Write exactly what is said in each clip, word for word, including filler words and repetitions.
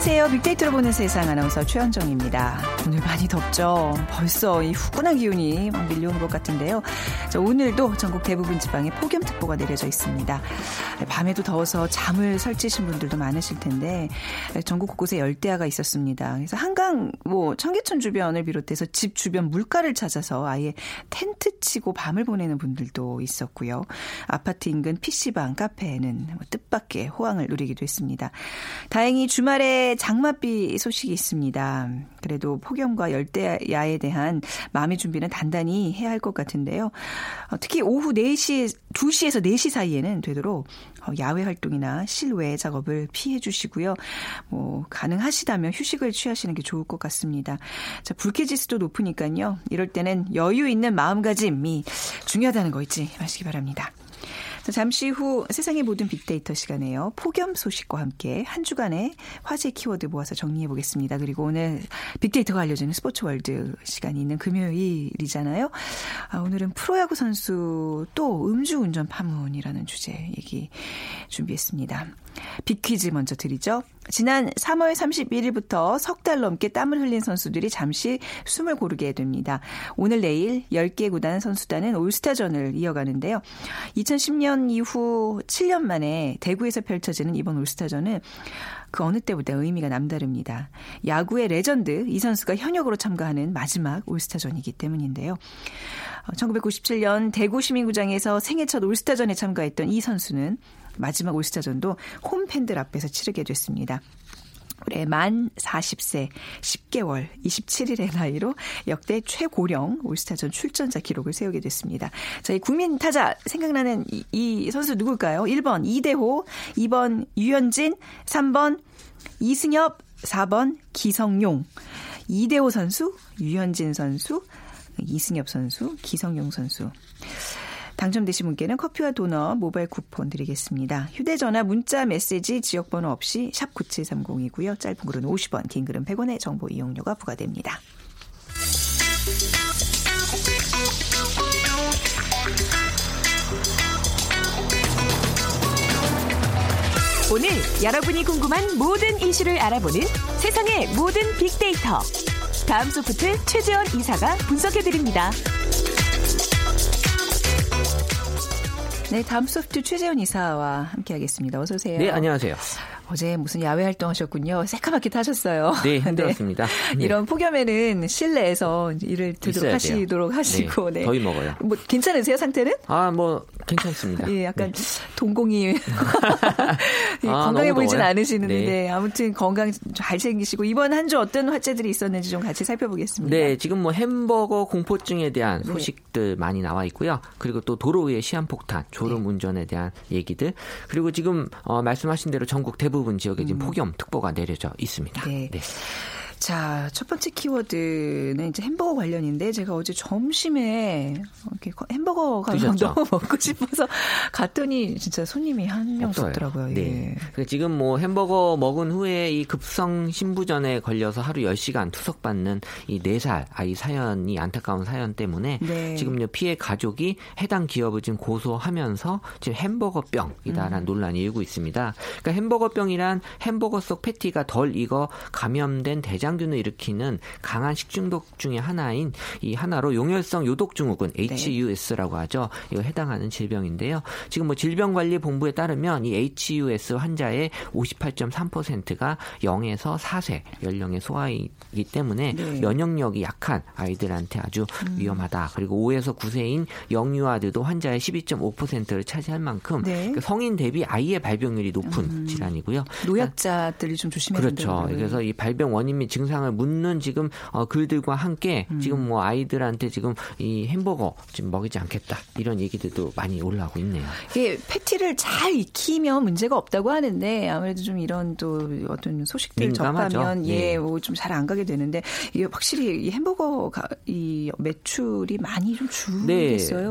안녕하세요. 빅데이터로 보는 세상 아나운서 최현정입니다. 오늘 많이 덥죠? 벌써 이 후끈한 기운이 막 밀려오는 것 같은데요. 자, 오늘도 전국 대부분 지방에 폭염특보가 내려져 있습니다. 밤에도 더워서 잠을 설치신 분들도 많으실 텐데 전국 곳곳에 열대야가 있었습니다. 그래서 한강, 뭐 청계천 주변을 비롯해서 집 주변 물가를 찾아서 아예 텐트 치고 밤을 보내는 분들도 있었고요. 아파트 인근 피씨방, 카페에는 뭐 뜻밖의 호황을 누리기도 했습니다. 다행히 주말에 장맛비 소식이 있습니다. 그래도 폭염과 열대야에 대한 마음의 준비는 단단히 해야 할 것 같은데요. 특히 오후 네 시, 두 시에서 네 시 사이에는 되도록 야외 활동이나 실외 작업을 피해 주시고요. 뭐 가능하시다면 휴식을 취하시는 게 좋을 것 같습니다. 자, 불쾌지수도 높으니까요. 이럴 때는 여유 있는 마음가짐이 중요하다는 거 잊지 마시기 바랍니다. 잠시 후 세상의 모든 빅데이터 시간에요. 폭염 소식과 함께 한 주간의 화제 키워드 모아서 정리해 보겠습니다. 그리고 오늘 빅데이터가 알려주는 스포츠 월드 시간이 있는 금요일이잖아요. 아, 오늘은 프로야구 선수 또 음주운전 파문이라는 주제 얘기 준비했습니다. 빅퀴즈 먼저 드리죠. 지난 삼월 삼십일일부터 석 달 넘게 땀을 흘린 선수들이 잠시 숨을 고르게 됩니다. 오늘 내일 열 개 구단 선수단은 올스타전을 이어가는데요. 이천십 년 이후 칠 년 만에 대구에서 펼쳐지는 이번 올스타전은 그 어느 때보다 의미가 남다릅니다. 야구의 레전드 이 선수가 현역으로 참가하는 마지막 올스타전이기 때문인데요. 천구백구십칠년 대구 시민구장에서 생애 첫 올스타전에 참가했던 이 선수는 마지막 올스타전도 홈팬들 앞에서 치르게 됐습니다. 올해 만 마흔 세 십 개월 이십칠 일의 나이로 역대 최고령 올스타전 출전자 기록을 세우게 됐습니다. 저희 국민 타자 생각나는 이, 이 선수 누굴까요? 일 번 이대호, 이 번 유현진, 삼 번 이승엽, 사 번 기성용. 이대호 선수, 유현진 선수, 이승엽 선수, 기성용 선수. 당첨되신 분께는 커피와 도넛 모바일 쿠폰 드리겠습니다. 휴대전화, 문자, 메시지, 지역번호 없이 샵 구칠삼공이고요. 짧은 글은 오십 원, 긴 글은 백 원의 정보 이용료가 부과됩니다. 오늘 여러분이 궁금한 모든 이슈를 알아보는 세상의 모든 빅데이터. 다음 소프트 최재원 이사가 분석해드립니다. 네, 다음 소프트 최재훈 이사와 함께하겠습니다. 어서 오세요. 네, 안녕하세요. 어제 무슨 야외 활동하셨군요. 새카맣게 타셨어요. 네, 힘들었습니다. 네. 이런 폭염에는 실내에서 일을 되도록 하시도록 돼요. 하시고. 네, 네. 더위 먹어요. 뭐 괜찮으세요, 상태는? 아, 뭐 괜찮습니다. 예, 약간 네. 동공이 아, 건강해 보이진 않으시는데 네. 아무튼 건강 잘 챙기시고 이번 한 주 어떤 화제들이 있었는지 좀 같이 살펴보겠습니다. 네, 지금 뭐 햄버거 공포증에 대한 소식들 네. 많이 나와 있고요. 그리고 또 도로 위의 시한폭탄, 졸음운전에 대한 얘기들. 그리고 지금 어, 말씀하신 대로 전국 대부분 부분 지역에 지금 음. 폭염특보가 내려져 있습니다. 네. 네. 자, 첫 번째 키워드는 이제 햄버거 관련인데 제가 어제 점심에 이렇게 햄버거가 너무 먹고 싶어서 갔더니 진짜 손님이 한 명 없더라고요. 네. 예. 지금 뭐 햄버거 먹은 후에 이 급성 신부전에 걸려서 하루 열 시간 투석받는 이 네 살 아이 사연이 안타까운 사연 때문에 네. 지금 피해 가족이 해당 기업을 지금 고소하면서 지금 햄버거병이다라는 음. 논란이 일고 있습니다. 그러니까 햄버거병이란 햄버거 속 패티가 덜 익어 감염된 대장 균을 일으키는 강한 식중독 중에 하나인 이 하나로 용혈성 요독증후군 에이치유에스라고 하죠. 이거 해당하는 질병인데요. 지금 뭐 질병관리본부에 따르면 이 에이치유에스 환자의 오십팔 점 삼 퍼센트가 영에서 네 세 연령의 소아이기 때문에 네. 면역력이 약한 아이들한테 아주 음. 위험하다. 그리고 오에서 구 세인 영유아들도 환자의 십이 점 오 퍼센트를 차지할 만큼 네. 그러니까 성인 대비 아이의 발병률이 높은 음. 질환이고요. 노약자들이 좀 조심해야 된다는 거예요. 그렇죠. 그래서 이 발병 원인 및 증상을 묻는 지금 어, 글들과 함께 음. 지금 뭐 아이들한테 지금 이 햄버거 지금 먹이지 않겠다 이런 얘기들도 많이 올라오고 있네요. 이게 패티를 잘 익히면 문제가 없다고 하는데 아무래도 좀 이런 또 어떤 소식들 민감하죠. 접하면 예, 네. 뭐 좀 잘 안 가게 되는데 이게 확실히 이 햄버거가 이 매출이 많이 좀 줄었어요.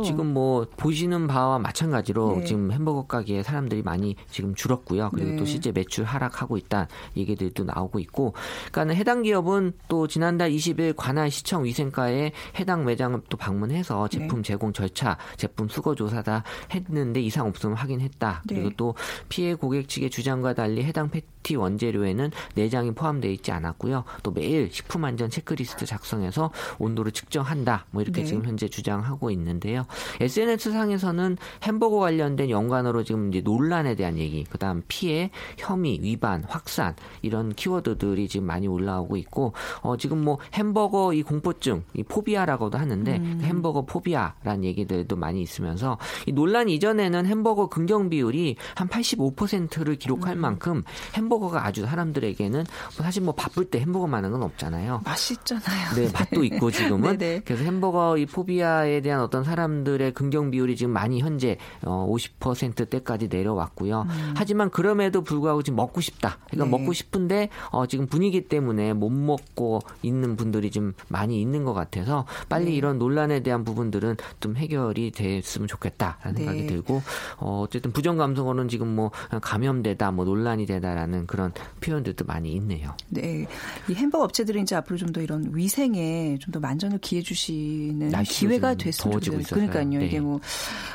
네, 지금 뭐 보시는 바와 마찬가지로 네. 지금 햄버거 가게에 사람들이 많이 지금 줄었고요. 그리고 네. 또 실제 매출 하락하고 있다 얘기들도 나오고 있고, 그러니까는 해당 해당 기업은 또 지난달 이십일 관할 시청 위생과에 해당 매장을 또 방문해서 제품 네. 제공 절차, 제품 수거 조사다 했는데 이상 없음을 확인했다. 네. 그리고 또 피해 고객 측의 주장과 달리 해당 패티 원재료에는 내장이 포함되어 있지 않았고요. 또 매일 식품 안전 체크리스트 작성해서 온도를 측정한다. 뭐 이렇게 네. 지금 현재 주장하고 있는데요. 에스엔에스 상에서는 햄버거 관련된 연관어로 지금 이제 논란에 대한 얘기, 그다음 피해, 혐의, 위반, 확산 이런 키워드들이 지금 많이 올라오고 있고, 어, 지금 뭐 햄버거 이 공포증, 이 포비아라고도 하는데 음. 햄버거 포비아라는 얘기들도 많이 있으면서 이 논란 이전에는 햄버거 긍정 비율이 한 팔십오 퍼센트를 기록할 음. 만큼 햄버거가 아주 사람들에게는 사실 뭐 바쁠 때 햄버거만한 건 없잖아요. 맛있잖아요. 네, 맛도 있고 지금은. 그래서 햄버거 이 포비아에 대한 어떤 사람들의 긍정 비율이 지금 많이 현재 오십 퍼센트대까지 내려왔고요. 음. 하지만 그럼에도 불구하고 지금 먹고 싶다. 그러니까 네. 먹고 싶은데 어, 지금 분위기 때문에 못 먹고 있는 분들이 지금 많이 있는 것 같아서 빨리 네. 이런 논란에 대한 부분들은 좀 해결이 됐으면 좋겠다라는 네. 생각이 들고, 어, 어쨌든 부정 감성어는 지금 뭐 감염되다, 뭐 논란이 되다라는 그런 표현들도 많이 있네요. 네, 이 햄버거 업체들이 이제 앞으로 좀 더 이런 위생에 좀 더 만전을 기해주시는 기회가 됐으면 좋겠어요. 그러니까요, 네. 이게 뭐,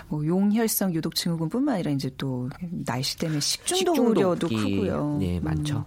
뭐 용혈성 유독 증후군뿐만 아니라 이제 또 날씨 때문에 식중독 우려도 크고요. 네, 많죠. 음.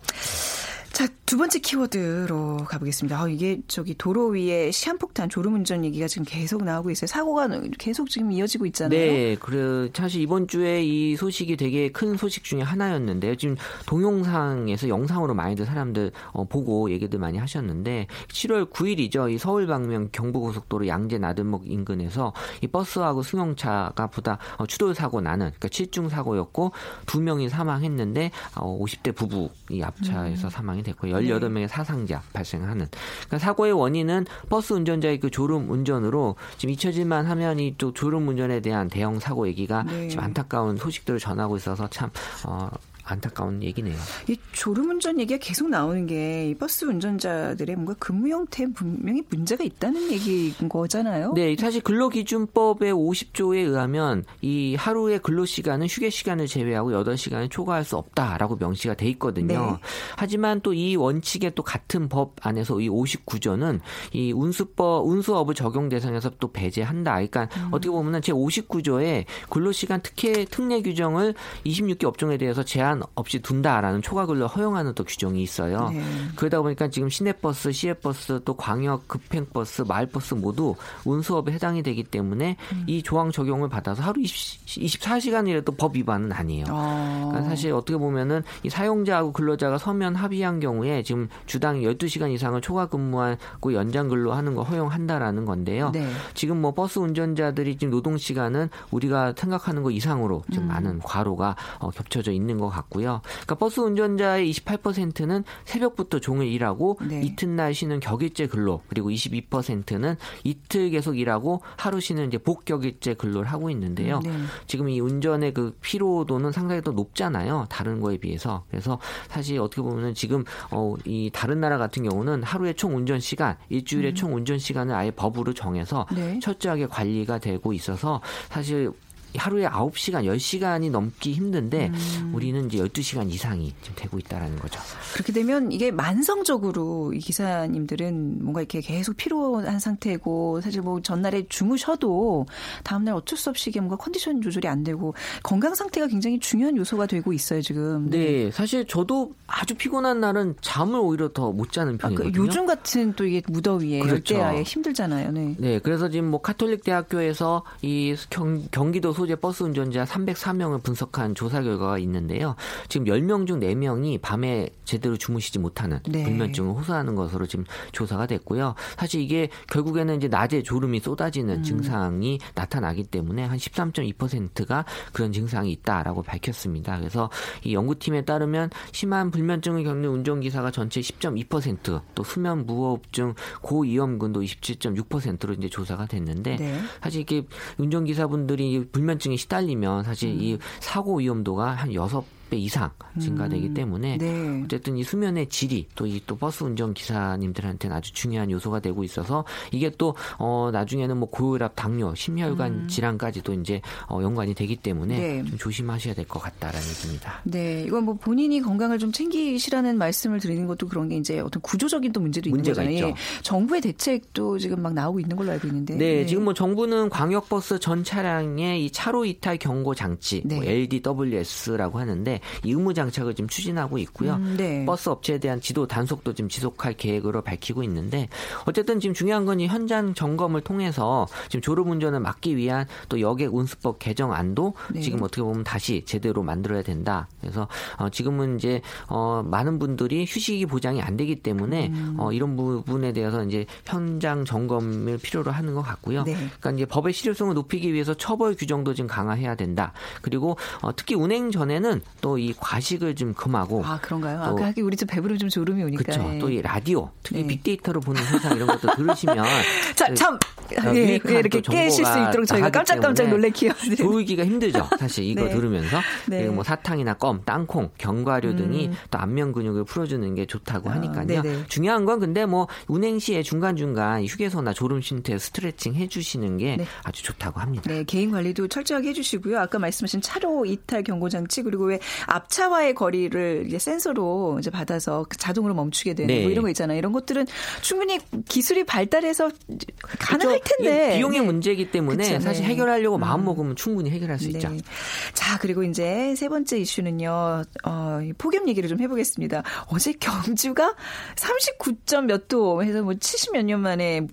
자, 두 번째 키워드로 가보겠습니다. 아, 이게 저기 도로 위에 시한폭탄 졸음운전 얘기가 지금 계속 나오고 있어요. 사고가 계속 지금 이어지고 있잖아요. 네, 그래 사실 이번 주에 이 소식이 되게 큰 소식 중에 하나였는데요. 지금 동영상에서 영상으로 많이들 사람들 어, 보고 얘기들 많이 하셨는데 칠월 구일이죠. 이 서울 방면 경부고속도로 양재 나들목 인근에서 이 버스하고 승용차가 보다 어, 추돌 사고 나는 그러니까 칠중 사고였고 두 명이 사망했는데 어, 오십 대 부부 이 앞차에서 음. 사망했. 됐고 열여덟 명의 사상자 발생하는. 그러니까 사고의 원인은 버스 운전자의 그 졸음 운전으로 지금 잊혀질만 하면 이 또 졸음 운전에 대한 대형 사고 얘기가 네. 지금 안타까운 소식들을 전하고 있어서 참 어, 안타까운 얘기네요. 이 졸음 운전 얘기가 계속 나오는 게 이 버스 운전자들의 뭔가 근무 형태에 분명히 문제가 있다는 얘기인 거잖아요. 네, 사실 근로기준법의 오십 조에 의하면 이 하루의 근로 시간은 휴게 시간을 제외하고 여덟 시간을 초과할 수 없다라고 명시가 돼 있거든요. 네. 하지만 또 이 원칙에 또 같은 법 안에서 이 오십구 조는 이 운수법 운수업을 적용 대상에서 또 배제한다. 그러니까 음. 어떻게 보면은 제 오십구 조에 근로 시간 특혜 특례 규정을 이십육 개 업종에 대해서 제한 없이 둔다라는 초과 근로 허용하는 또 규정이 있어요. 네. 그러다 보니까 지금 시내버스, 시외버스, 또 광역 급행버스, 마을버스 모두 운수업에 해당이 되기 때문에 음. 이 조항 적용을 받아서 하루 이십사 시간이라도 법 위반은 아니에요. 아. 그러니까 사실 어떻게 보면은 이 사용자하고 근로자가 서면 합의한 경우에 지금 주당 열두 시간 이상을 초과 근무하고 연장 근로하는 거 허용한다라는 건데요. 네. 지금 뭐 버스 운전자들이 지금 노동 시간은 우리가 생각하는 것 이상으로 지금 음. 많은 과로가 어, 겹쳐져 있는 것 같아요. 고요. 그러니까 버스 운전자의 이십팔 퍼센트는 새벽부터 종일 일하고 네. 이튿날 쉬는 격일제 근로, 그리고 이십이 퍼센트는 이틀 계속 일하고 하루 쉬는 이제 복격일제 근로를 하고 있는데요. 네. 지금 이 운전의 그 피로도는 상당히 더 높잖아요. 다른 거에 비해서. 그래서 사실 어떻게 보면은 지금 어, 이 다른 나라 같은 경우는 하루에 총 운전 시간, 일주일에 음. 총 운전 시간을 아예 법으로 정해서 네. 철저하게 관리가 되고 있어서 사실 하루에 아홉 시간, 열 시간이 넘기 힘든데 음. 우리는 이제 열두 시간 이상이 지금 되고 있다라는 거죠. 그렇게 되면 이게 만성적으로 이 기사님들은 뭔가 이렇게 계속 피로한 상태고 사실 뭐 전날에 주무셔도 다음날 어쩔 수 없이 이게 뭔가 컨디션 조절이 안 되고 건강 상태가 굉장히 중요한 요소가 되고 있어요, 지금. 네. 네 사실 저도 아주 피곤한 날은 잠을 오히려 더 못 자는 편이거든요. 아, 그 요즘 같은 또 이게 무더위에 그렇죠. 열대야에 힘들잖아요. 네. 네. 그래서 지금 뭐 카톨릭 대학교에서 이 경, 경기도 소 소재 버스 운전자 삼백사 명을 분석한 조사 결과가 있는데요. 지금 열 명 중 네 명이 밤에 제대로 주무시지 못하는 네. 불면증을 호소하는 것으로 지금 조사가 됐고요. 사실 이게 결국에는 이제 낮에 졸음이 쏟아지는 음. 증상이 나타나기 때문에 한 십삼 점 이 퍼센트가 그런 증상이 있다라고 밝혔습니다. 그래서 이 연구팀에 따르면 심한 불면증을 겪는 운전기사가 전체 십 점 이 퍼센트, 또 수면 무호흡증 고위험군도 이십칠 점 육 퍼센트로 이제 조사가 됐는데 네. 사실 이게 운전기사분들이 불면 증에 시달리면 사실 음. 이 사고 위험도가 한 여섯 백 배 이상 증가되기 음. 때문에 네. 어쨌든 이 수면의 질이 또 이 또 버스 운전 기사님들한테는 아주 중요한 요소가 되고 있어서 이게 또 어, 나중에는 뭐 고혈압, 당뇨, 심혈관 음. 질환까지도 이제 어, 연관이 되기 때문에 네. 좀 조심하셔야 될 것 같다라는 얘기입니다. 네, 이건 뭐 본인이 건강을 좀 챙기시라는 말씀을 드리는 것도 그런 게 이제 어떤 구조적인 또 문제도 있는 문제가 거잖아요. 있죠. 예. 정부의 대책도 지금 막 나오고 있는 걸로 알고 있는데. 네, 네. 지금 뭐 정부는 광역버스 전 차량의 이 차로 이탈 경고 장치, 네. 뭐 엘디더블유에스라고 하는데 이 의무 장착을 지금 추진하고 있고요. 음, 네. 버스 업체에 대한 지도 단속도 지금 지속할 계획으로 밝히고 있는데 어쨌든 지금 중요한 건 이 현장 점검을 통해서 지금 졸음운전을 막기 위한 또 여객운수법 개정안도 네. 지금 어떻게 보면 다시 제대로 만들어야 된다. 그래서 어, 지금은 이제 어, 많은 분들이 휴식이 보장이 안 되기 때문에 음. 어, 이런 부분에 대해서 이제 현장 점검을 필요로 하는 것 같고요. 네. 그러니까 이제 법의 실효성을 높이기 위해서 처벌 규정도 지금 강화해야 된다. 그리고 어, 특히 운행 전에는 또 이 과식을 좀 금하고. 아, 그런가요? 아까 우리 좀 배부르면 좀 졸음이 오니까. 그렇죠. 예. 또 이 라디오, 특히 예. 빅데이터로 보는 세상 이런 것도 들으시면. 자, 참. 예, 예, 이렇게 깨실 수 있도록 저희가 깜짝깜짝 놀래키워 드려요. 보이기가 힘들죠. 사실 이거 네. 들으면서. 네. 그리고 뭐 사탕이나 껌, 땅콩, 견과류 음. 등이 또 안면 근육을 풀어주는 게 좋다고 아, 하니까요. 네네. 중요한 건 근데 뭐 운행 시에 중간중간 휴게소나 졸음 쉼터에 스트레칭 해주시는 게 네. 아주 좋다고 합니다. 네, 개인 관리도 철저하게 해주시고요. 아까 말씀하신 차로 이탈 경고장치 그리고 왜 앞차와의 거리를 이제 센서로 이제 받아서 자동으로 멈추게 되는 네. 뭐 이런 거 있잖아요. 이런 것들은 충분히 기술이 발달해서 가능할 텐데. 비용의 네. 문제이기 때문에 그쵸, 사실 네. 해결하려고 마음먹으면 음. 충분히 해결할 수 네. 있죠. 자, 그리고 이제 세 번째 이슈는요. 어, 폭염 얘기를 좀 해보겠습니다. 어제 경주가 삼십구 점 몇 도 해서 뭐 칠십몇 년 만에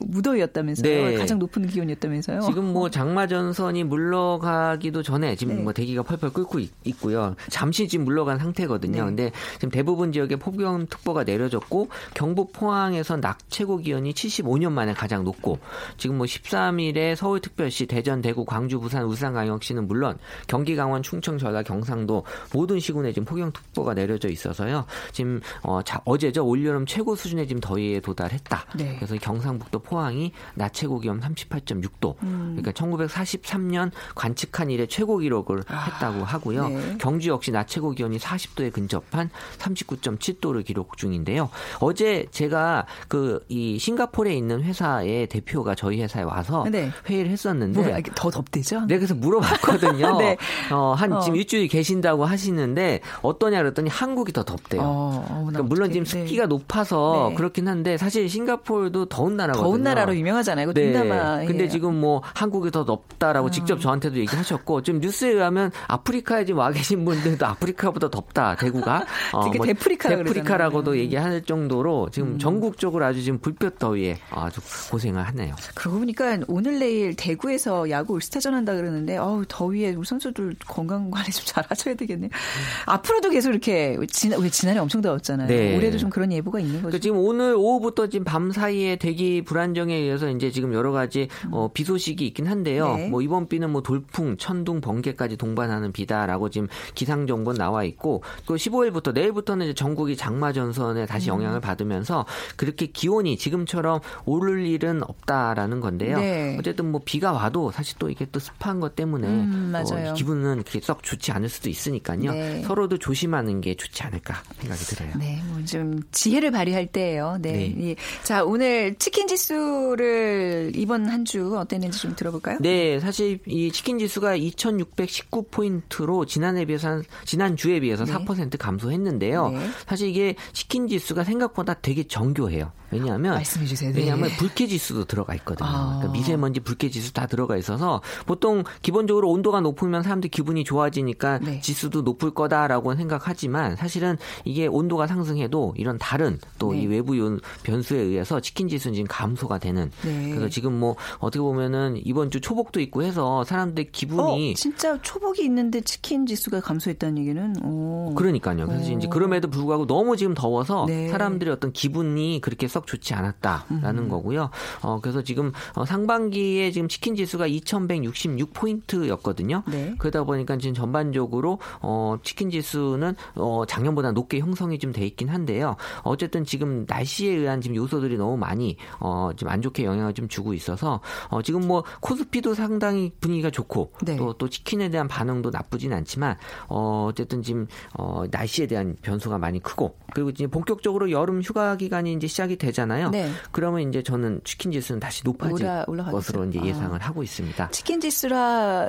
무더위였다면서요. 네. 가장 높은 기온이었다면서요. 지금 뭐 장마전선이 물러가기도 전에 지금 네. 뭐 대기가 펄펄 끓고 있, 있고요. 잠시 지금 물러간 상태거든요. 그런데 네. 지금 대부분 지역에 폭염특보가 내려졌고 경북 포항에서 낮 최고 기온이 칠십오 년 만에 가장 높고 지금 뭐 십삼 일에 서울특별시, 대전, 대구, 광주, 부산, 울산광역시는 물론 경기, 강원, 충청, 전라, 경상도 모든 시군에 지금 폭염특보가 내려져 있어서요. 지금 어, 자, 어제죠. 올여름 최고 수준의 지금 더위에 도달했다. 네. 그래서 경상북도 포항이 낮 최고 기온 삼십팔 점 육 도. 음. 그러니까 천구백사십삼 년 관측한 이래 최고 기록을 아, 했다고 하고요. 네. 경주 역시 낮 최고 기온이 사십 도에 근접한 삼십구 점 칠 도를 기록 중인데요. 어제 제가 그 이 싱가포르에 있는 회사의 대표가 저희 회사에 와서 네. 회의를 했었는데 뭐, 더 덥대죠? 네, 그래서 물어봤거든요. 네. 어, 한 어. 지금 일주일 계신다고 하시는데 어떠냐 그랬더니 한국이 더 덥대요. 어, 어, 그러니까 물론 지금 습기가 네. 높아서 네. 그렇긴 한데 사실 싱가포르도 더운 나라거든요. 더운 나라로 유명하잖아요. 네. 동남아예요. 근데 지금 뭐 한국이 더 덥다라고 음. 직접 저한테도 얘기하셨고 지금 뉴스에 의하면 아프리카에 지금 와 계신 분들도 아프리카보다 덥다. 대구가. 어, 뭐 데프리카라고 데프리카라고도 음. 얘기할 정도로 지금 음. 전국적으로 아주 지금 불볕 더위에 아주 고생을 하네요. 그러고 보니까 오늘 내일 대구에서 야구 올스타전 한다 그러는데 어우, 더위에 우리 선수들 건강 관리 좀 잘하셔야 되겠네요. 음. 앞으로도 계속 이렇게 지난, 왜 지난해 엄청 더웠잖아요. 네. 올해도 좀 그런 예보가 있는 거죠. 그러니까 지금 오늘 오후부터 지금 밤 사이에 대기 불안정에 의해서 이제 지금 여러 가지 어, 비 소식이 있긴 한데요. 네. 뭐 이번 비는 뭐 돌풍, 천둥, 번개까지 동반하는 비다라고 지금 기상정보 나와 있고 또 십오 일부터 내일부터는 이제 전국이 장마전선에 다시 영향을 받으면서 그렇게 기온이 지금처럼 오를 일은 없다라는 건데요. 네. 어쨌든 뭐 비가 와도 사실 또 이게 또 습한 것 때문에 음, 어, 기분은 그렇게 썩 좋지 않을 수도 있으니까요. 네. 서로도 조심하는 게 좋지 않을까 생각이 들어요. 네, 뭐 좀 지혜를 발휘할 때예요. 네. 네. 자, 오늘 치킨 지수를 이번 한 주 어땠는지 좀 들어볼까요? 네, 사실 이 치킨 지수가 이천육백십구 포인트로 지난해 비해서 한, 지난주에 비해서 네. 사 퍼센트 감소했는데요. 네. 사실 이게 치킨 지수가 생각보다 되게 정교해요. 왜냐하면 말씀해 주세요. 네. 왜냐하면 불쾌 지수도 들어가 있거든요. 아. 그러니까 미세먼지, 불쾌 지수 다 들어가 있어서 보통 기본적으로 온도가 높으면 사람들 기분이 좋아지니까 네. 지수도 높을 거다라고 생각하지만 사실은 이게 온도가 상승해도 이런 다른 또 이 네. 외부 변수에 의해서 치킨 지수는 지금 감소가 되는. 네. 그래서 지금 뭐 어떻게 보면은 이번 주 초복도 있고 해서 사람들 기분이 어, 진짜 초복이 있는데 치킨 지수가 감소했다는 얘기는 오. 그러니까요. 그래서 오. 이제 그럼에도 불구하고 너무 지금 더워서 네. 사람들의 어떤 기분이 그렇게 썩 비교적 좋지 않았다라는 음. 거고요. 어, 그래서 지금 상반기에 지금 치킨 지수가 이천백육십육 포인트였거든요. 네. 그러다 보니까 지금 전반적으로 어, 치킨 지수는 어, 작년보다 높게 형성이 좀 돼 있긴 한데요. 어쨌든 지금 날씨에 의한 지금 요소들이 너무 많이 어, 좀 안 좋게 영향을 좀 주고 있어서 어, 지금 뭐 코스피도 상당히 분위기가 좋고 네. 또, 또 치킨에 대한 반응도 나쁘진 않지만 어, 어쨌든 지금 어, 날씨에 대한 변수가 많이 크고 그리고 지금 본격적으로 여름 휴가 기간이 이제 시작이 되잖아요. 네. 그러면 이제 저는 치킨 지수는 다시 높아질 올라, 것으로 이제 예상을 아. 하고 있습니다. 치킨 지수라고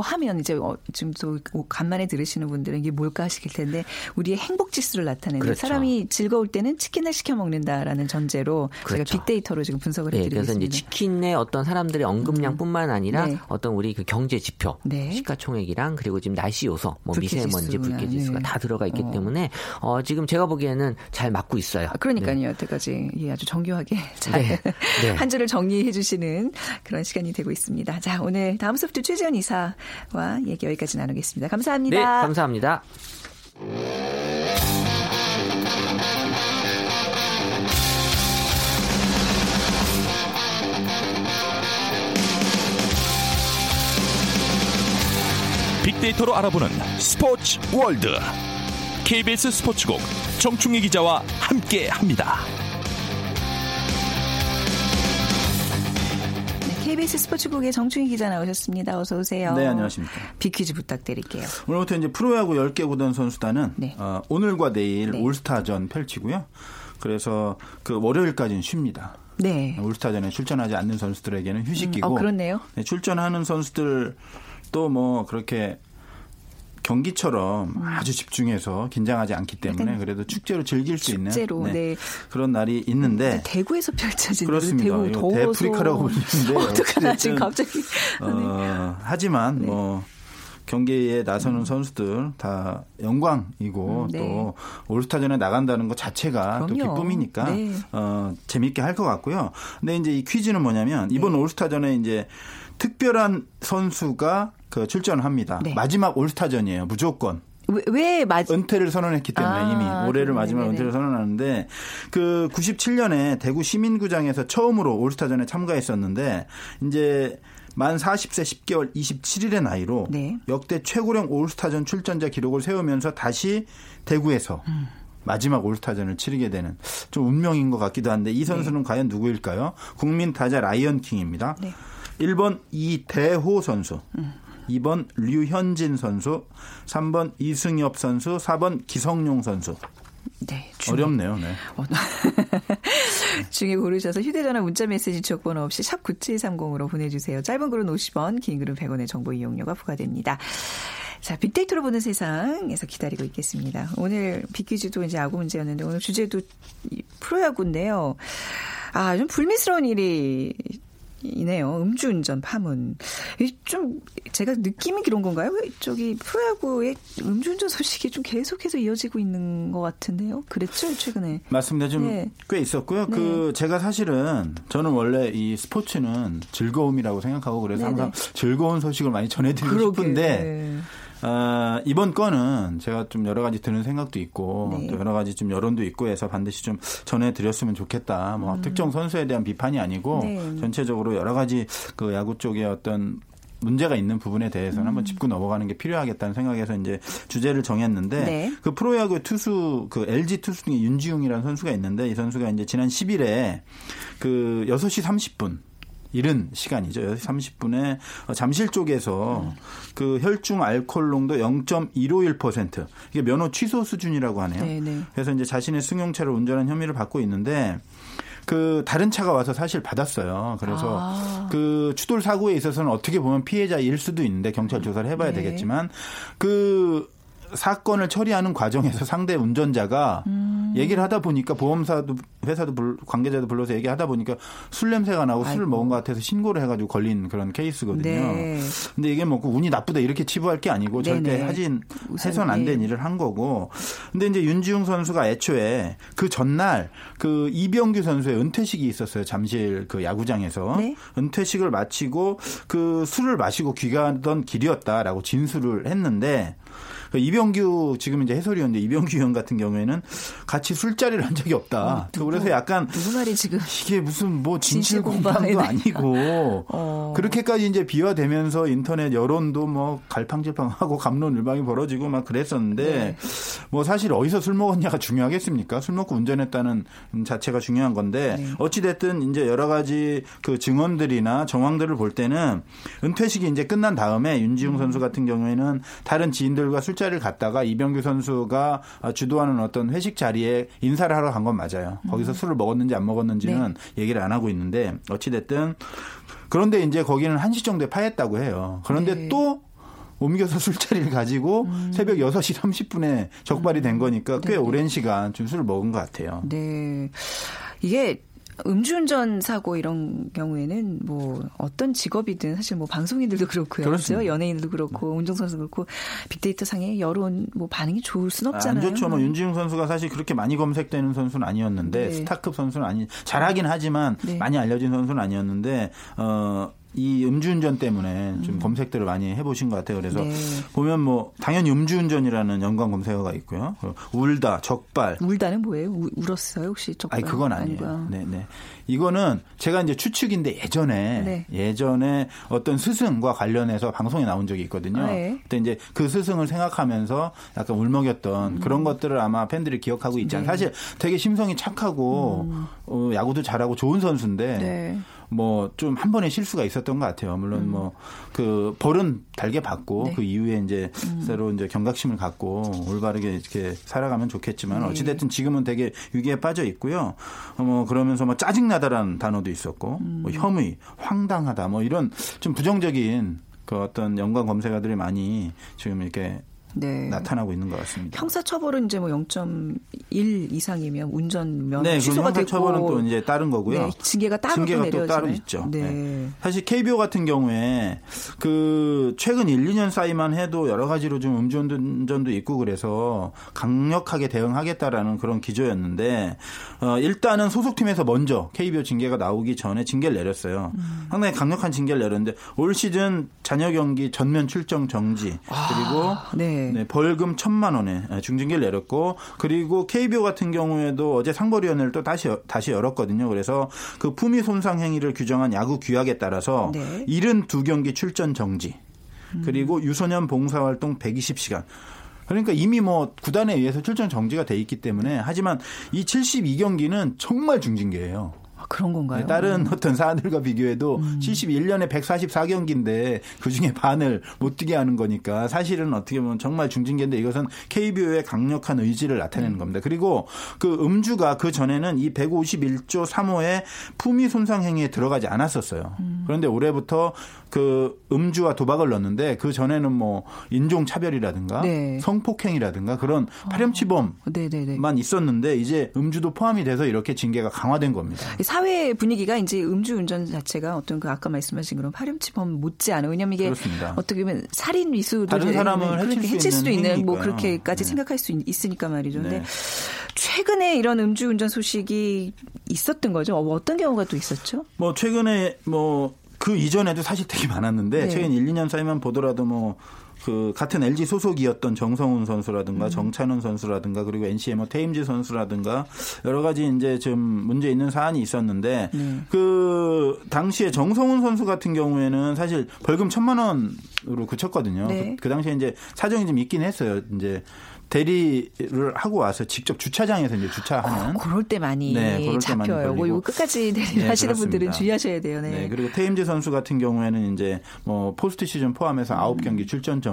하면 이제 어, 지금 또 간만에 들으시는 분들은 이게 뭘까 하실 텐데 우리의 행복 지수를 나타내는 그렇죠. 사람이 즐거울 때는 치킨을 시켜 먹는다라는 전제로 그렇죠. 제가 빅데이터로 지금 분석을 해드리고 네, 그래서 있습니다. 그래서 이제 치킨의 어떤 사람들의 언급량뿐만 아니라 네. 어떤 우리 그 경제 지표, 네. 시가총액이랑 그리고 지금 날씨 요소, 뭐 미세먼지, 불쾌 지수가 네. 다 들어가 있기 어. 때문에 어, 지금 제가 보기에는 잘 맞고 있어요. 그러니까요. 네. 여태까지 예, 아주 정교하게 잘 네. 네. 한 줄을 정리해 주시는 그런 시간이 되고 있습니다. 자, 오늘 다음 소프트 최재원 이사와 얘기 여기까지 나누겠습니다. 감사합니다. 네, 감사합니다. 빅데이터로 알아보는 스포츠 월드 케이비에스 스포츠국 정충희 기자와 함께합니다. 케이비에스 스포츠국의 정충희 기자 나오셨습니다. 어서 오세요. 네, 안녕하십니까. 빅퀴즈 부탁드릴게요. 오늘부터 이제 프로야구 열 개 구단 선수단은 네. 어, 오늘과 내일 네. 올스타전 펼치고요. 그래서 그 월요일까지는 쉽니다. 네. 올스타전에 출전하지 않는 선수들에게는 휴식기고. 음, 어, 그렇네요. 네, 출전하는 선수들 또 뭐 그렇게 경기처럼 음. 아주 집중해서 긴장하지 않기 때문에 그래도 축제로 즐길 수 축제로, 있는 네. 네. 그런 날이 있는데 대구에서 펼쳐진 그렇습니다. 대구 더워서 대프리카라고 불리는데 어떡하나 지금 갑자기 어, 하지만 네. 뭐 경기에 나서는 음. 선수들 다 영광이고 음, 네. 또 올스타전에 나간다는 것 자체가 그럼요. 또 기쁨이니까 네. 어, 재밌게 할 것 같고요. 근데 이제 이 퀴즈는 뭐냐면 이번 네. 올스타전에 이제 특별한 선수가 그 출전합니다. 네. 마지막 올스타전이에요. 무조건. 왜, 왜 마지... 은퇴를 선언했기 때문에 아, 이미 올해를 그렇네, 마지막 네네. 은퇴를 선언하는데 그 구십칠 년에 대구 시민구장에서 처음으로 올스타전에 참가했었는데 이제 만 마흔 세 십 개월 이십칠 일의 나이로 네. 역대 최고령 올스타전 출전자 기록을 세우면서 다시 대구에서 음. 마지막 올스타전을 치르게 되는 좀 운명인 것 같기도 한데 이 선수는 네. 과연 누구일까요? 국민 타자 라이언킹입니다. 네. 일 번 이대호 선수, 이 번 류현진 선수, 삼 번 이승엽 선수, 사 번 기성용 선수. 네, 중에, 어렵네요. 네. 중에 고르셔서 휴대전화 문자메시지 지역번호 없이 샵 구칠삼공으로 보내주세요. 짧은 글은 오십 원, 긴 글은 백 원의 정보 이용료가 부과됩니다. 자, 빅데이터로 보는 세상에서 기다리고 있겠습니다. 오늘 빅퀴즈도 이제 야구 문제였는데 오늘 주제도 프로야구인데요. 아, 좀 불미스러운 일이 이네요. 음주운전 파문. 좀 제가 느낌이 그런 건가요? 저기 프로야구의 음주운전 소식이 좀 계속해서 이어지고 있는 것 같은데요. 그랬죠 최근에. 맞습니다. 좀 꽤 네. 있었고요. 네. 그 제가 사실은 저는 원래 이 스포츠는 즐거움이라고 생각하고 그래서 네네. 항상 즐거운 소식을 많이 전해드리고 그러게. 싶은데. 어, 이번 건은 제가 좀 여러 가지 드는 생각도 있고 네. 또 여러 가지 좀 여론도 있고 해서 반드시 좀 전해드렸으면 좋겠다. 뭐 음. 특정 선수에 대한 비판이 아니고 네. 전체적으로 여러 가지 그 야구 쪽에 어떤 문제가 있는 부분에 대해서는 음. 한번 짚고 넘어가는 게 필요하겠다는 생각에서 이제 주제를 정했는데 네. 그 프로야구 투수 그 엘지 투수 중에 윤지웅이라는 선수가 있는데 이 선수가 이제 지난 십 일에 그 여섯 시 삼십 분 이른 시간이죠. 여섯 시 삼십 분에 잠실 쪽에서 음. 그 혈중 알코올 농도 영 점 일오일 퍼센트 이게 면허 취소 수준이라고 하네요. 네네. 그래서 이제 자신의 승용차를 운전한 혐의를 받고 있는데 그 다른 차가 와서 사실 받았어요. 그래서 아. 그 추돌 사고에 있어서는 어떻게 보면 피해자일 수도 있는데 경찰 조사를 해봐야 네. 되겠지만 그 사건을 처리하는 과정에서 상대 운전자가 음. 얘기를 하다 보니까 보험사도 회사도 관계자도 불러서 얘기하다 보니까 술 냄새가 나고 아이고. 술을 먹은 것 같아서 신고를 해가지고 걸린 그런 케이스거든요. 네. 근데 이게 뭐 운이 나쁘다 이렇게 치부할 게 아니고 네네. 절대 하진 해선 안 된 일을 한 거고. 근데 이제 윤지웅 선수가 애초에 그 전날 그 이병규 선수의 은퇴식이 있었어요. 잠실 그 야구장에서 네? 은퇴식을 마치고 그 술을 마시고 귀가하던 길이었다라고 진술을 했는데. 이병규 지금 이제 해설위원인데 이병규 의원 같은 경우에는 같이 술자리를 한 적이 없다. 어, 누구, 그래서 약간 무슨 말이 지금 이게 무슨 뭐 진실 공방도 아니고 어. 그렇게까지 이제 비화되면서 인터넷 여론도 뭐 갈팡질팡하고 갑론을방이 벌어지고 막 그랬었는데 네. 뭐 사실 어디서 술 먹었냐가 중요하겠습니까? 술 먹고 운전했다는 자체가 중요한 건데 네. 어찌 됐든 이제 여러 가지 그 증언들이나 정황들을 볼 때는 은퇴식이 이제 끝난 다음에 윤지웅 음. 선수 같은 경우에는 다른 지인들과 술자리를 갔다가 이병규 선수가 주도하는 어떤 회식 자리에 인사를 하러 간 건 맞아요. 거기서 음. 술을 먹었는지 안 먹었는지는 네. 얘기를 안 하고 있는데 어찌됐든 그런데 이제 거기는 한 시 정도에 파했다고 해요. 그런데 네. 또 옮겨서 술자리를 가지고 음. 새벽 여섯 시 삼십 분에 적발이 된 거니까 꽤 네. 오랜 시간 좀 술을 먹은 것 같아요. 네. 이게 음주운전 사고 이런 경우에는 뭐 어떤 직업이든 사실 뭐 방송인들도 그렇고요. 그렇죠? 연예인들도 그렇고 운동선수도 그렇고 빅데이터 상의 여론 뭐 반응이 좋을 순 없잖아요. 안 좋죠. 뭐 윤지웅 선수가 사실 그렇게 많이 검색되는 선수는 아니었는데 네. 스타급 선수는 아니 잘하긴 하지만 네. 많이 알려진 선수는 아니었는데 어. 이 음주운전 때문에 좀 음. 검색들을 많이 해보신 것 같아요. 그래서 네. 보면 뭐 당연히 음주운전이라는 연관 검색어가 있고요. 울다, 적발. 울다는 뭐예요? 우, 울었어요? 혹시 적발? 아니 그건 아니에요. 네네. 이거는 제가 이제 추측인데 예전에 네. 예전에 어떤 스승과 관련해서 방송에 나온 적이 있거든요. 네. 그때 이제 그 스승을 생각하면서 약간 울먹였던 음. 그런 것들을 아마 팬들이 기억하고 있잖아요. 네. 사실 되게 심성이 착하고 음. 어, 야구도 잘하고 좋은 선수인데. 네. 뭐 좀 한 번의 실수가 있었던 것 같아요. 물론 음. 뭐 그 벌은 달게 받고 네. 그 이후에 이제 음. 새로 이제 경각심을 갖고 올바르게 이렇게 살아가면 좋겠지만 네. 어찌됐든 지금은 되게 위기에 빠져 있고요. 뭐 그러면서 뭐 짜증나다라는 단어도 있었고 음. 뭐 혐의, 황당하다 뭐 이런 좀 부정적인 그 어떤 연관 검색어들이 많이 지금 이렇게. 네. 나타나고 있는 것 같습니다. 형사처벌은 이제 뭐 영 점 일 이상이면 운전면허 네, 취소가 되고. 형사처벌은 또 이제 다른 거고요. 네, 징계가 따로 징계가 또, 또 따로 있죠. 네. 네. 사실 케이비오 같은 경우에 그 최근 일, 이 년 사이만 해도 여러 가지로 좀 음주운전도 있고 그래서 강력하게 대응하겠다라는 그런 기조였는데 어, 일단은 소속팀에서 먼저 케이비오 징계가 나오기 전에 징계를 내렸어요. 음. 상당히 강력한 징계를 내렸는데 올 시즌 잔여 경기 전면 출정 정지 아, 그리고 네. 네, 벌금 천만 원에 중징계를 내렸고 그리고 케이비오 같은 경우에도 어제 상벌위원회를 또 다시 다시 열었거든요. 그래서 그 품위 손상 행위를 규정한 야구 규약에 따라서 네. 칠십이 경기 출전 정지 음. 그리고 유소년 봉사활동 백이십 시간 그러니까 이미 뭐 구단에 의해서 출전 정지가 돼 있기 때문에 하지만 이 칠십이 경기는 정말 중징계예요. 그런 건가요? 다른 어떤 사안들과 비교해도 음. 칠십일 년에 백사십사 경기인데 그중에 반을 못 뛰게 하는 거니까 사실은 어떻게 보면 정말 중징계인데 이것은 케이비오의 강력한 의지를 나타내는 음. 겁니다. 그리고 그 음주가 그 전에는 이 백오십일 조 삼 호의 품위 손상 행위에 들어가지 않았었어요. 음. 그런데 올해부터 그 음주와 도박을 넣었는데 그 전에는 뭐 인종 차별이라든가 네. 성폭행이라든가 그런 파렴치범만 어. 있었는데 이제 음주도 포함이 돼서 이렇게 징계가 강화된 겁니다. 사회 분위기가 이제 음주운전 자체가 어떤 그 아까 말씀하신 그런 파렴치범 못지않아. 왜냐하면 이게 그렇습니다. 어떻게 보면 살인 위수도 다른 사람을 해칠, 수 해칠 수도 있는 행위니까요. 뭐 그렇게까지 네. 생각할 수 있으니까 말이죠. 그런데 네. 최근에 이런 음주운전 소식이 있었던 거죠. 어떤 경우가 또 있었죠? 뭐 최근에 뭐 그 이전에도 사실 되게 많았는데 네. 최근 일, 이 년 사이만 보더라도 뭐. 그 같은 엘지 소속이었던 정성훈 선수라든가 음. 정찬훈 선수라든가 그리고 엔씨의 뭐 테임즈 선수라든가 여러 가지 이제 좀 문제 있는 사안이 있었는데 음. 그 당시에 정성훈 선수 같은 경우에는 사실 벌금 천만 원으로 그쳤거든요. 네. 그, 그 당시에 이제 사정이 좀 있긴 했어요. 이제 대리를 하고 와서 직접 주차장에서 이제 주차하는. 어, 그럴 때 많이 네, 그럴 잡혀요. 뭐 이거 끝까지 대리를 네, 하시는 그렇습니다. 분들은 주의하셔야 돼요. 네. 네. 그리고 테임즈 선수 같은 경우에는 이제 뭐 포스트 시즌 포함해서 아홉 경기 출전 정지.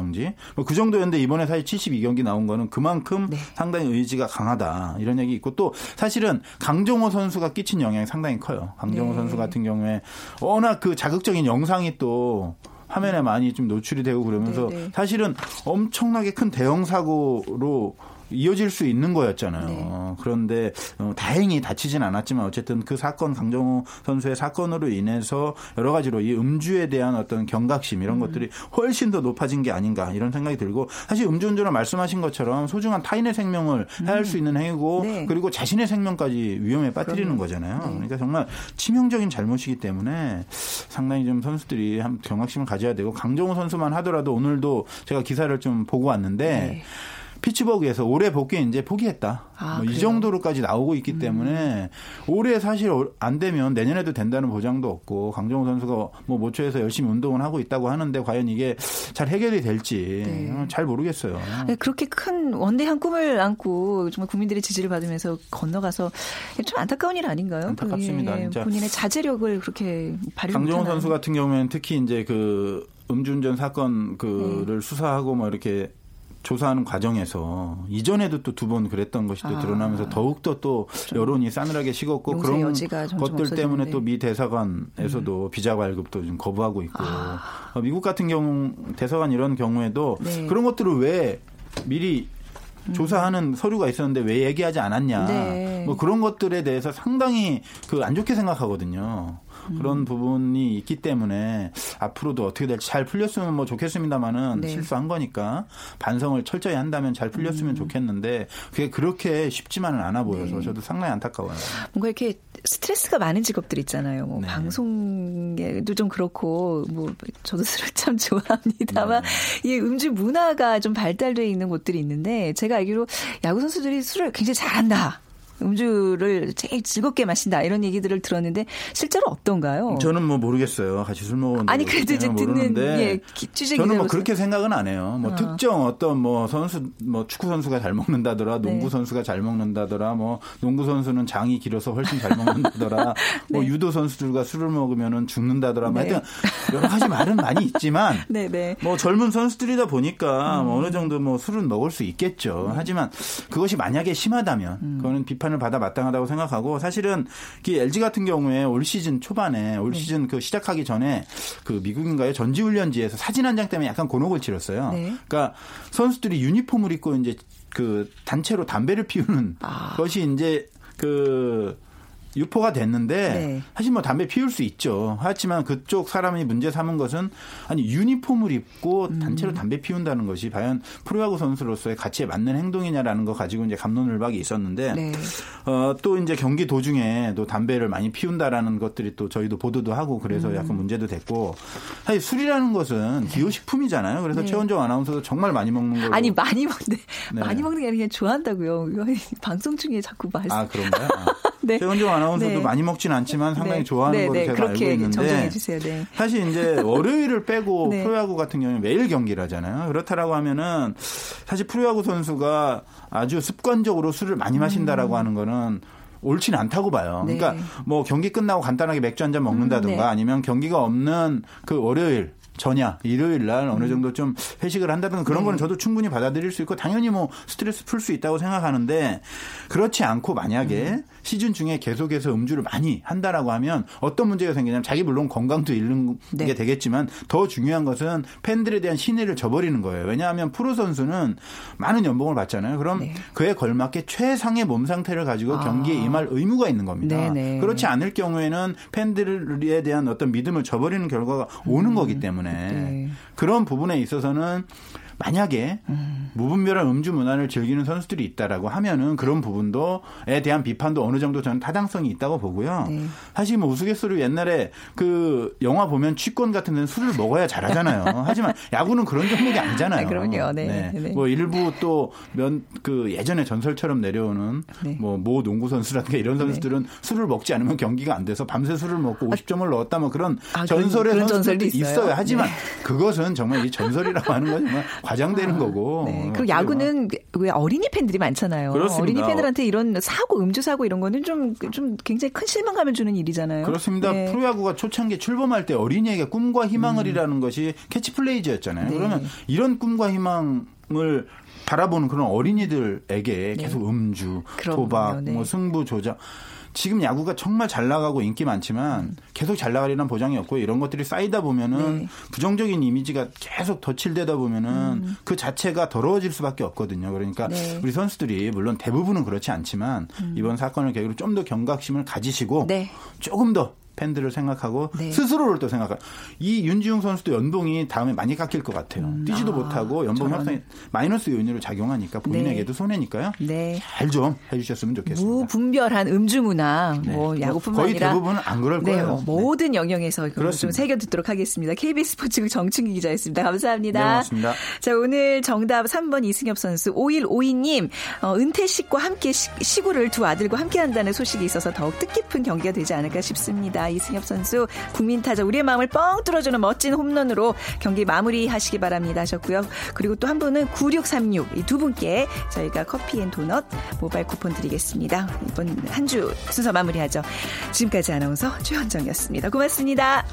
뭐 그 정도였는데 이번에 사실 칠십이 경기 나온 거는 그만큼 네. 상당히 의지가 강하다. 이런 얘기 있고 또 사실은 강정호 선수가 끼친 영향이 상당히 커요. 강정호 네. 선수 같은 경우에 워낙 그 자극적인 영상이 또 화면에 많이 좀 노출이 되고 그러면서 네네. 사실은 엄청나게 큰 대형 사고로 이어질 수 있는 거였잖아요. 네. 그런데 어, 다행히 다치진 않았지만 어쨌든 그 사건 강정호 선수의 사건으로 인해서 여러 가지로 이 음주에 대한 어떤 경각심 이런 음. 것들이 훨씬 더 높아진 게 아닌가 이런 생각이 들고 사실 음주운전은 말씀하신 것처럼 소중한 타인의 생명을 음. 해할 수 있는 행위고 네. 그리고 자신의 생명까지 위험에 빠뜨리는 그럼요. 거잖아요. 네. 그러니까 정말 치명적인 잘못이기 때문에 상당히 좀 선수들이 한 경각심을 가져야 되고 강정호 선수만 하더라도 오늘도 제가 기사를 좀 보고 왔는데 네. 피츠버그에서 올해 복귀 이제 포기했다. 아, 뭐 이 정도로까지 나오고 있기 음. 때문에 올해 사실 안 되면 내년에도 된다는 보장도 없고 강정호 선수가 뭐 모처에서 열심히 운동을 하고 있다고 하는데 과연 이게 잘 해결이 될지 네. 잘 모르겠어요. 그렇게 큰 원대한 꿈을 안고 정말 국민들의 지지를 받으면서 건너가서 좀 안타까운 일 아닌가요? 안타깝습니다. 예, 진짜. 본인의 자제력을 그렇게 발휘 못하는. 강정호 선수 같은 경우에는 특히 이제 그 음주운전 사건 그를 네. 수사하고 뭐 이렇게 조사하는 과정에서 이전에도 또 두 번 그랬던 것이 또 아, 드러나면서 더욱더 또 여론이 싸늘하게 식었고 그런 것들 없어지는데. 때문에 또 미 대사관에서도 음. 비자 발급도 좀 거부하고 있고 아. 미국 같은 경우 대사관 이런 경우에도 네. 그런 것들을 왜 미리 조사하는 서류가 있었는데 왜 얘기하지 않았냐. 네. 뭐 그런 것들에 대해서 상당히 그 안 좋게 생각하거든요. 음. 그런 부분이 있기 때문에 앞으로도 어떻게 될지 잘 풀렸으면 뭐 좋겠습니다만은 네. 실수한 거니까 반성을 철저히 한다면 잘 풀렸으면 음. 좋겠는데 그게 그렇게 쉽지만은 않아 보여서 네. 저도 상당히 안타까워요. 뭔가 이렇게 스트레스가 많은 직업들 있잖아요. 뭐 네. 방송에도 좀 그렇고 뭐 저도 술을 참 좋아합니다만 네. 이 음주 문화가 좀 발달되어 있는 곳들이 있는데 제가 알기로 야구 선수들이 술을 굉장히 잘한다. 음주를 제일 즐겁게 마신다 이런 얘기들을 들었는데 실제로 어떤가요? 저는 뭐 모르겠어요. 같이 술 먹은 아니 그래도 이제 듣는 예, 취재 저는 뭐 그렇게 생각은 안 해요. 뭐 아. 특정 어떤 뭐 선수 뭐 축구 선수가 잘 먹는다더라, 농구 네. 선수가 잘 먹는다더라, 뭐 농구 선수는 장이 길어서 훨씬 잘 먹는다더라, 네. 뭐 유도 선수들과 술을 먹으면은 죽는다더라. 네. 하여튼 여러 가지 말은 많이 있지만 네, 네. 뭐 젊은 선수들이다 보니까 음. 뭐 어느 정도 뭐 술은 먹을 수 있겠죠. 음. 하지만 그것이 만약에 심하다면 음. 그거는 비판 을 받아 마땅하다고 생각하고 사실은 엘지 같은 경우에 올 시즌 초반에 올 네. 시즌 그 시작하기 전에 그 미국인가요 전지훈련지에서 사진 한 장 때문에 약간 곤혹을 치렀어요. 네. 그러니까 선수들이 유니폼을 입고 이제 그 단체로 담배를 피우는 아. 것이 이제 그 유포가 됐는데 네. 사실 뭐 담배 피울 수 있죠. 하지만 그쪽 사람이 문제 삼은 것은 아니 유니폼을 입고 음. 단체로 담배 피운다는 것이 과연 프로야구 선수로서의 가치에 맞는 행동이냐라는 거 가지고 이제 갑론을박이 있었는데 네. 어, 또 이제 경기 도중에 또 담배를 많이 피운다라는 것들이 또 저희도 보도도 하고 그래서 음. 약간 문제도 됐고 사실 술이라는 것은 기호식품이잖아요. 그래서 네. 최원정 아나운서도 정말 많이 먹는 걸로 아니 많이 먹는데 네. 많이 먹는 게 아니라 그냥 좋아한다고요. 방송 중에 자꾸 말씀 아 그런가요? 아. 네. 최원정 아나운서도 네. 많이 먹진 않지만 상당히 네. 좋아하는 네. 걸로 네. 제가 그렇게 알고 있는데 정정해 주세요. 네. 사실 이제 월요일을 빼고 네. 프로야구 같은 경우는 매일 경기를 하잖아요. 그렇다라고 하면은 사실 프로야구 선수가 아주 습관적으로 술을 많이 마신다라고 음. 하는 거는 옳진 않다고 봐요. 네. 그러니까 뭐 경기 끝나고 간단하게 맥주 한 잔 먹는다든가 음, 네. 아니면 경기가 없는 그 월요일 저녁, 일요일 날 어느 정도 좀 회식을 한다든가 그런 네. 거는 저도 충분히 받아들일 수 있고 당연히 뭐 스트레스 풀 수 있다고 생각하는데 그렇지 않고 만약에 음. 시즌 중에 계속해서 음주를 많이 한다라고 하면 어떤 문제가 생기냐면 자기 물론 건강도 잃는 네. 게 되겠지만 더 중요한 것은 팬들에 대한 신의를 저버리는 거예요. 왜냐하면 프로 선수는 많은 연봉을 받잖아요. 그럼 네. 그에 걸맞게 최상의 몸 상태를 가지고 아. 경기에 임할 의무가 있는 겁니다. 네네. 그렇지 않을 경우에는 팬들에 대한 어떤 믿음을 저버리는 결과가 오는 음. 거기 때문에 네. 그런 부분에 있어서는 만약에 음. 무분별한 음주 문화를 즐기는 선수들이 있다라고 하면은 그런 부분도에 대한 비판도 어느 정도 저는 타당성이 있다고 보고요. 네. 사실 뭐 우스갯소리 옛날에 그 영화 보면 취권 같은 데는 술을 먹어야 잘하잖아요. 하지만 야구는 그런 종목이 아니잖아요. 아, 그럼요. 네. 네. 네. 뭐 일부 또 면 그 예전에 전설처럼 내려오는 네. 뭐 모 농구 선수라든가 이런 선수들은 네. 술을 먹지 않으면 경기가 안 돼서 밤새 술을 먹고 오십 점을 넣었다 뭐 그런 아, 전설의 그런, 그런 선수들도 있어요. 있어요. 하지만 네. 그것은 정말 이 전설이라고 하는 건 정말 과장되는 아, 거고. 네. 그리고 야구는 왜 어린이 팬들이 많잖아요. 그렇습니다. 어린이 팬들한테 이런 사고, 음주 사고 이런 거는 좀, 좀 굉장히 큰 실망감을 주는 일이잖아요. 그렇습니다. 네. 프로야구가 초창기에 출범할 때 어린이에게 꿈과 희망을이라는 음. 것이 캐치플레이즈였잖아요. 네. 그러면 이런 꿈과 희망을 바라보는 그런 어린이들에게 계속 네. 음주, 그럼요. 도박, 네. 뭐 승부 조작. 지금 야구가 정말 잘 나가고 인기 많지만 계속 잘 나가리란 보장이 없고 이런 것들이 쌓이다 보면은 네. 부정적인 이미지가 계속 덧칠되다 보면은 음. 그 자체가 더러워질 수밖에 없거든요. 그러니까 네. 우리 선수들이 물론 대부분은 그렇지 않지만 음. 이번 사건을 계기로 좀 더 경각심을 가지시고 네. 조금 더 팬들을 생각하고 네. 스스로를 또 생각하고 이 윤지웅 선수도 연봉이 다음에 많이 깎일 것 같아요. 음, 뛰지도 아, 못하고 연봉 협상이 마이너스 요인으로 작용하니까 본인에게도 네. 손해니까요. 네. 잘 좀 해주셨으면 좋겠습니다. 무분별한 음주문화 네. 뭐 야구뿐만 거의 아니라 거의 대부분은 안 그럴 네, 거예요. 모든 네. 영역에서 그걸 좀 새겨듣도록 하겠습니다. 케이비에스 스포츠국 정충희 기자였습니다. 감사합니다. 네, 고맙습니다. 자, 오늘 정답 삼 번 이승엽 선수. 오일오이 님 어, 은퇴식과 함께 시, 시구를 두 아들과 함께 한다는 소식이 있어서 더욱 뜻깊은 경기가 되지 않을까 싶습니다. 이승엽 선수 국민타자 우리의 마음을 뻥 뚫어주는 멋진 홈런으로 경기 마무리하시기 바랍니다 하셨고요. 그리고 또 한 분은 구육삼육 이 두 분께 저희가 커피앤도넛 모바일 쿠폰 드리겠습니다. 이번 한 주 순서 마무리하죠. 지금까지 아나운서 최현정이었습니다. 고맙습니다.